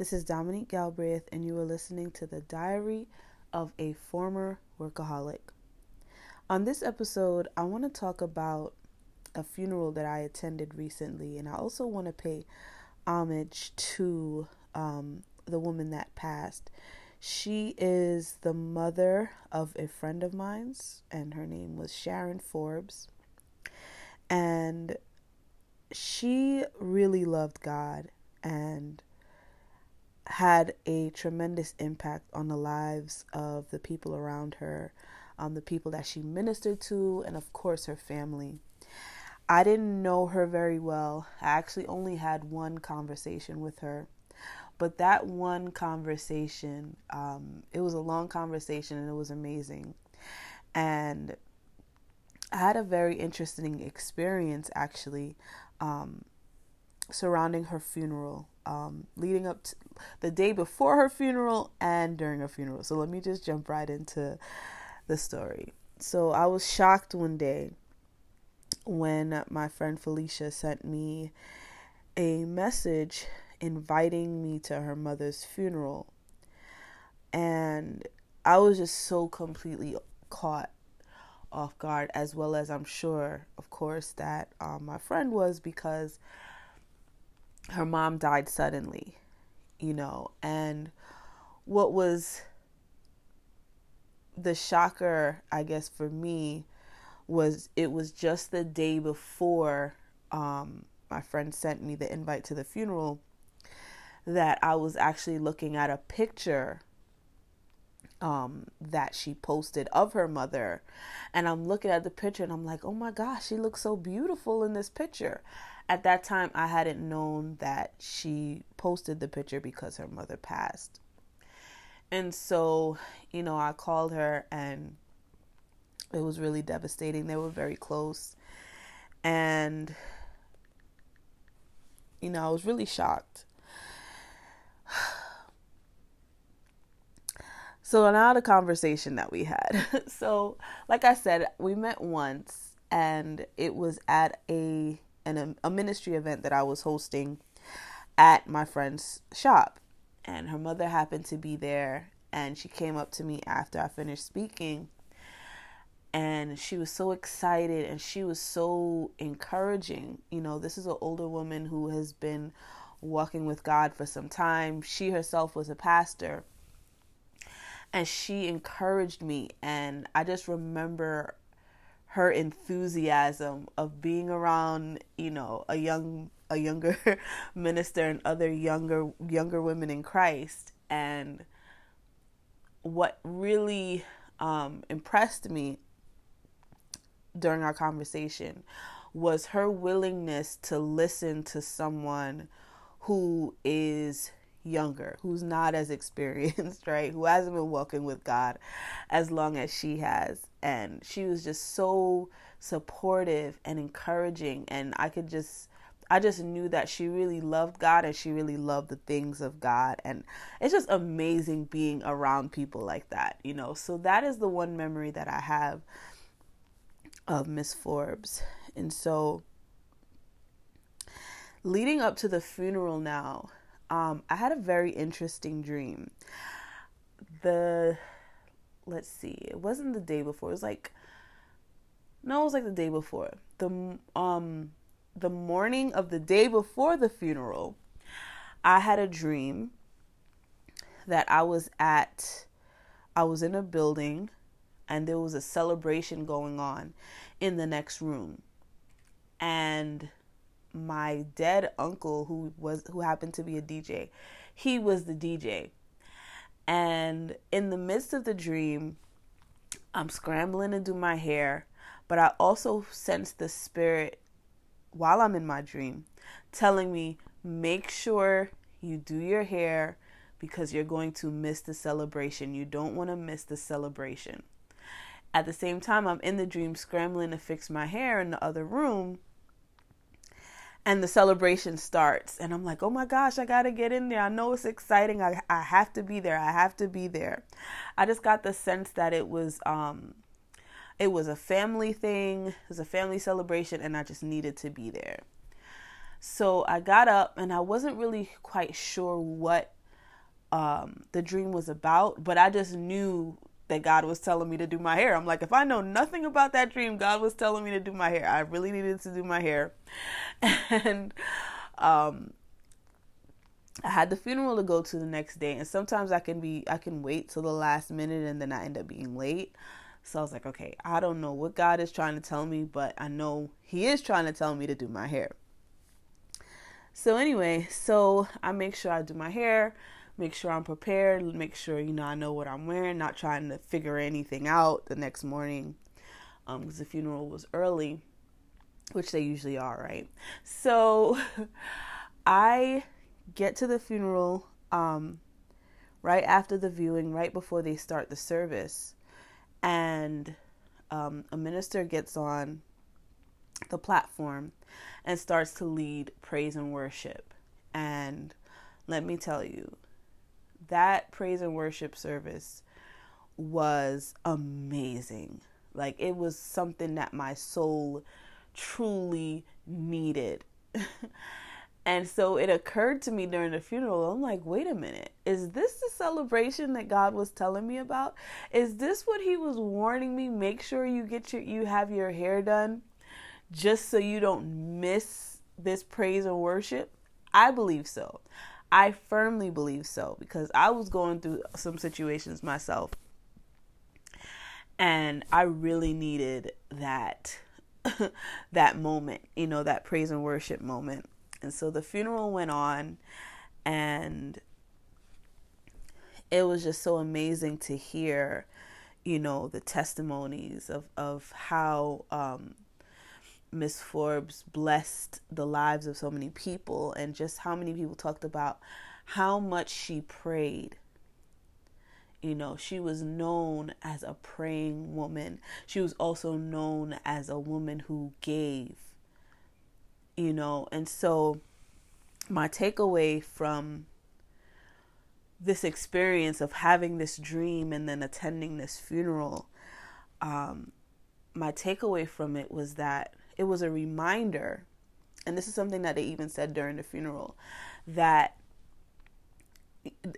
This is Dominique Galbraith, and you are listening to The Diary of a Former Workaholic. On this episode, I want to talk about a funeral that I attended recently, and I also want to pay homage to the woman that passed. She is the mother of a friend of mine's, and her name was Sharon Forbes. And she really loved God and had a tremendous impact on the lives of the people around her, the people that she ministered to, and of course her family. I didn't know her very well. I actually only had one conversation with her. But that one conversation, it was a long conversation and it was amazing. And I had a very interesting experience actually surrounding her funeral, leading up to the day before her funeral and during her funeral. So let me just jump right into the story. So I was shocked one day when my friend Felicia sent me a message inviting me to her mother's funeral. And I was just so completely caught off guard, as well as I'm sure, of course, that my friend was, because her mom died suddenly, you know. And what was the shocker, I guess, for me was it was just the day before my friend sent me the invite to the funeral that I was actually looking at a picture that she posted of her mother. And I'm looking at the picture and I'm like, oh my gosh, she looks so beautiful in this picture. At that time, I hadn't known that she posted the picture because her mother passed. And so, you know, I called her and it was really devastating. They were very close. And, you know, I was really shocked. So now the conversation that we had. So, like I said, we met once, and it was at a ministry event that I was hosting at my friend's shop. And her mother happened to be there, and she came up to me after I finished speaking. And she was so excited, and she was so encouraging. You know, this is an older woman who has been walking with God for some time. She herself was a pastor, and she encouraged me. And I just remember her enthusiasm of being around, you know, a younger minister and other younger women in Christ. And what really impressed me during our conversation was her willingness to listen to someone who is younger, who's not as experienced, right? Who hasn't been walking with God as long as she has. And she was just so supportive and encouraging. And I just knew that she really loved God and she really loved the things of God. And it's just amazing being around people like that, you know? So that is the one memory that I have of Miss Forbes. And so leading up to the funeral now, I had a very interesting dream. It was like the day before. The morning of the day before the funeral, I had a dream that I was in a building and there was a celebration going on in the next room. And my dead uncle, who happened to be a DJ, he was the DJ. And in the midst of the dream, I'm scrambling to do my hair, but I also sense the Spirit while I'm in my dream telling me, make sure you do your hair because you're going to miss the celebration. You don't want to miss the celebration. At the same time, I'm in the dream scrambling to fix my hair in the other room. And the celebration starts. And I'm like, oh my gosh, I got to get in there. I know it's exciting. I have to be there. I have to be there. I just got the sense that it was a family thing. It was a family celebration. And I just needed to be there. So I got up and I wasn't really quite sure what the dream was about, but I just knew that God was telling me to do my hair. I'm like, if I know nothing about that dream, God was telling me to do my hair. I really needed to do my hair. And I had the funeral to go to the next day, and sometimes I can wait till the last minute and then I end up being late. So I was like, okay, I don't know what God is trying to tell me, but I know he is trying to tell me to do my hair. So anyway, so I make sure I do my hair, make sure I'm prepared, make sure, you know, I know what I'm wearing, not trying to figure anything out the next morning, because the funeral was early, which they usually are, right? So I get to the funeral right after the viewing, right before they start the service, and a minister gets on the platform and starts to lead praise and worship. And let me tell you, that praise and worship service was amazing. Like, it was something that my soul truly needed. And so it occurred to me during the funeral, I'm like, wait a minute, is this the celebration that God was telling me about? Is this what he was warning me? Make sure you get you have your hair done just so you don't miss this praise and worship. I believe so. I firmly believe so, because I was going through some situations myself and I really needed that, that moment, you know, that praise and worship moment. And so the funeral went on, and it was just so amazing to hear, you know, the testimonies of how, Miss Forbes blessed the lives of so many people, and just how many people talked about how much she prayed. You know, she was known as a praying woman. She was also known as a woman who gave, you know. And so my takeaway from this experience of having this dream and then attending this funeral, my takeaway from it was that it was a reminder, and this is something that they even said during the funeral, that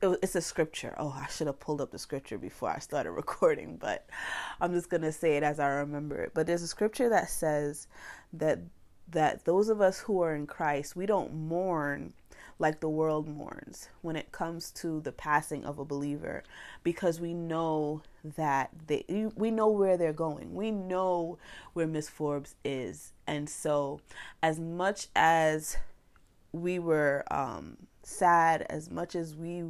it's a scripture. Oh, I should have pulled up the scripture before I started recording, but I'm just going to say it as I remember it. But there's a scripture that says that those of us who are in Christ, we don't mourn like the world mourns when it comes to the passing of a believer, because we know that we know where they're going. We know where Miss Forbes is. And so as much as we were sad, as much as we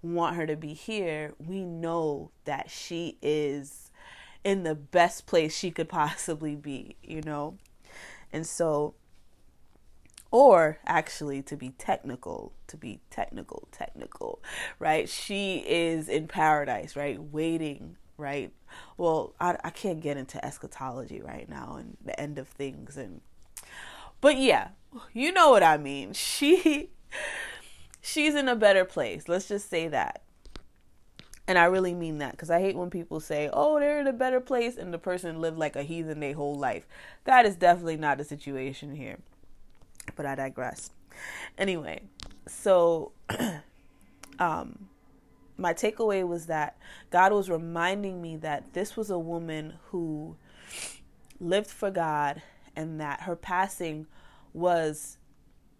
want her to be here, we know that she is in the best place she could possibly be, you know? And so, or actually, to be technical, right? She is in paradise, right? Waiting, right? Well, I can't get into eschatology right now and the end of things. But yeah, you know what I mean. She's in a better place. Let's just say that. And I really mean that, because I hate when people say, oh, they're in a better place, and the person lived like a heathen their whole life. That is definitely not the situation here. But I digress. Anyway, so my takeaway was that God was reminding me that this was a woman who lived for God, and that her passing was,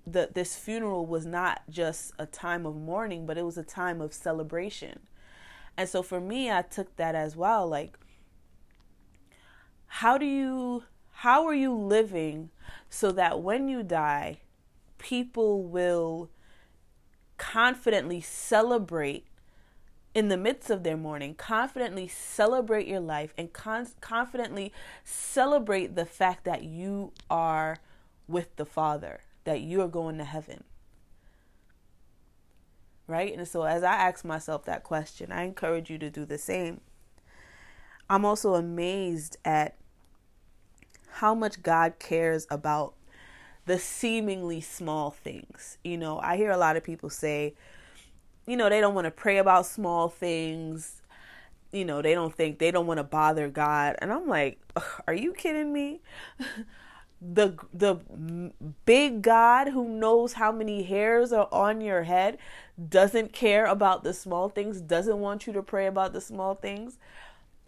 this funeral was not just a time of mourning, but it was a time of celebration. And so for me, I took that as well. Like, how are you living so that when you die, people will confidently celebrate in the midst of their mourning, confidently celebrate your life, and confidently celebrate the fact that you are with the Father, that you are going to heaven, right? And so as I ask myself that question, I encourage you to do the same. I'm also amazed at how much God cares about the seemingly small things. You know, I hear a lot of people say, you know, they don't want to pray about small things. You know, they don't want to bother God. And I'm like, are you kidding me? the big God who knows how many hairs are on your head doesn't care about the small things, doesn't want you to pray about the small things.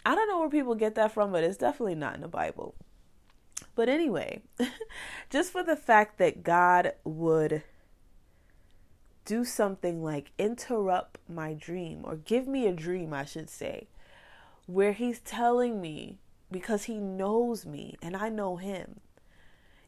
I don't know where people get that from, but it's definitely not in the Bible. But anyway, just for the fact that God would do something like interrupt my dream, or give me a dream, I should say, where he's telling me, because he knows me and I know him.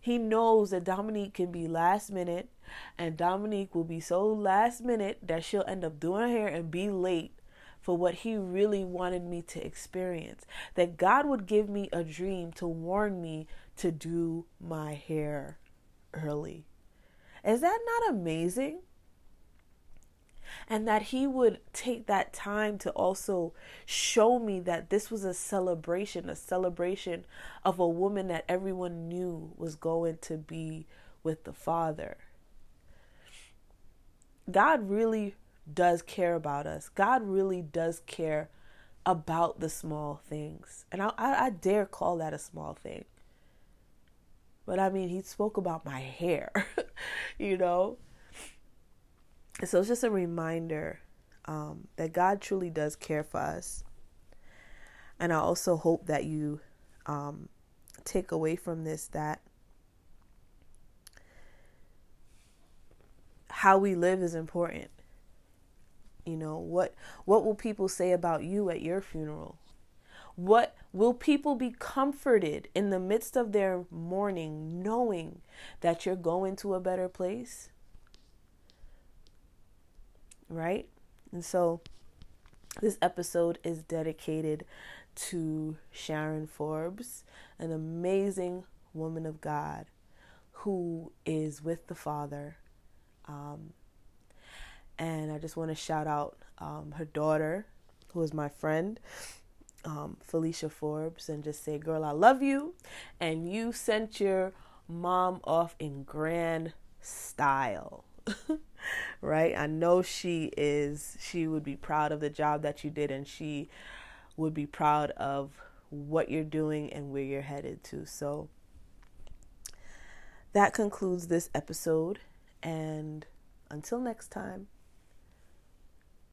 He knows that Dominique can be last minute, and Dominique will be so last minute that she'll end up doing her hair and be late for what he really wanted me to experience. That God would give me a dream to warn me to do my hair early. Is that not amazing? And that he would take that time to also show me that this was a celebration of a woman that everyone knew was going to be with the Father. God really does care about us. God really does care about the small things. And I dare call that a small thing. But I mean, he spoke about my hair, you know? So it's just a reminder that God truly does care for us. And I also hope that you take away from this that how we live is important. You know, what will people say about you at your funeral? What will people be comforted in the midst of their mourning, knowing that you're going to a better place? Right? And so this episode is dedicated to Sharon Forbes, an amazing woman of God who is with the Father. And I just want to shout out her daughter, who is my friend, Felicia Forbes, and just say, girl, I love you. And you sent your mom off in grand style. Right? I know she would be proud of the job that you did, and she would be proud of what you're doing and where you're headed to. So that concludes this episode. And until next time.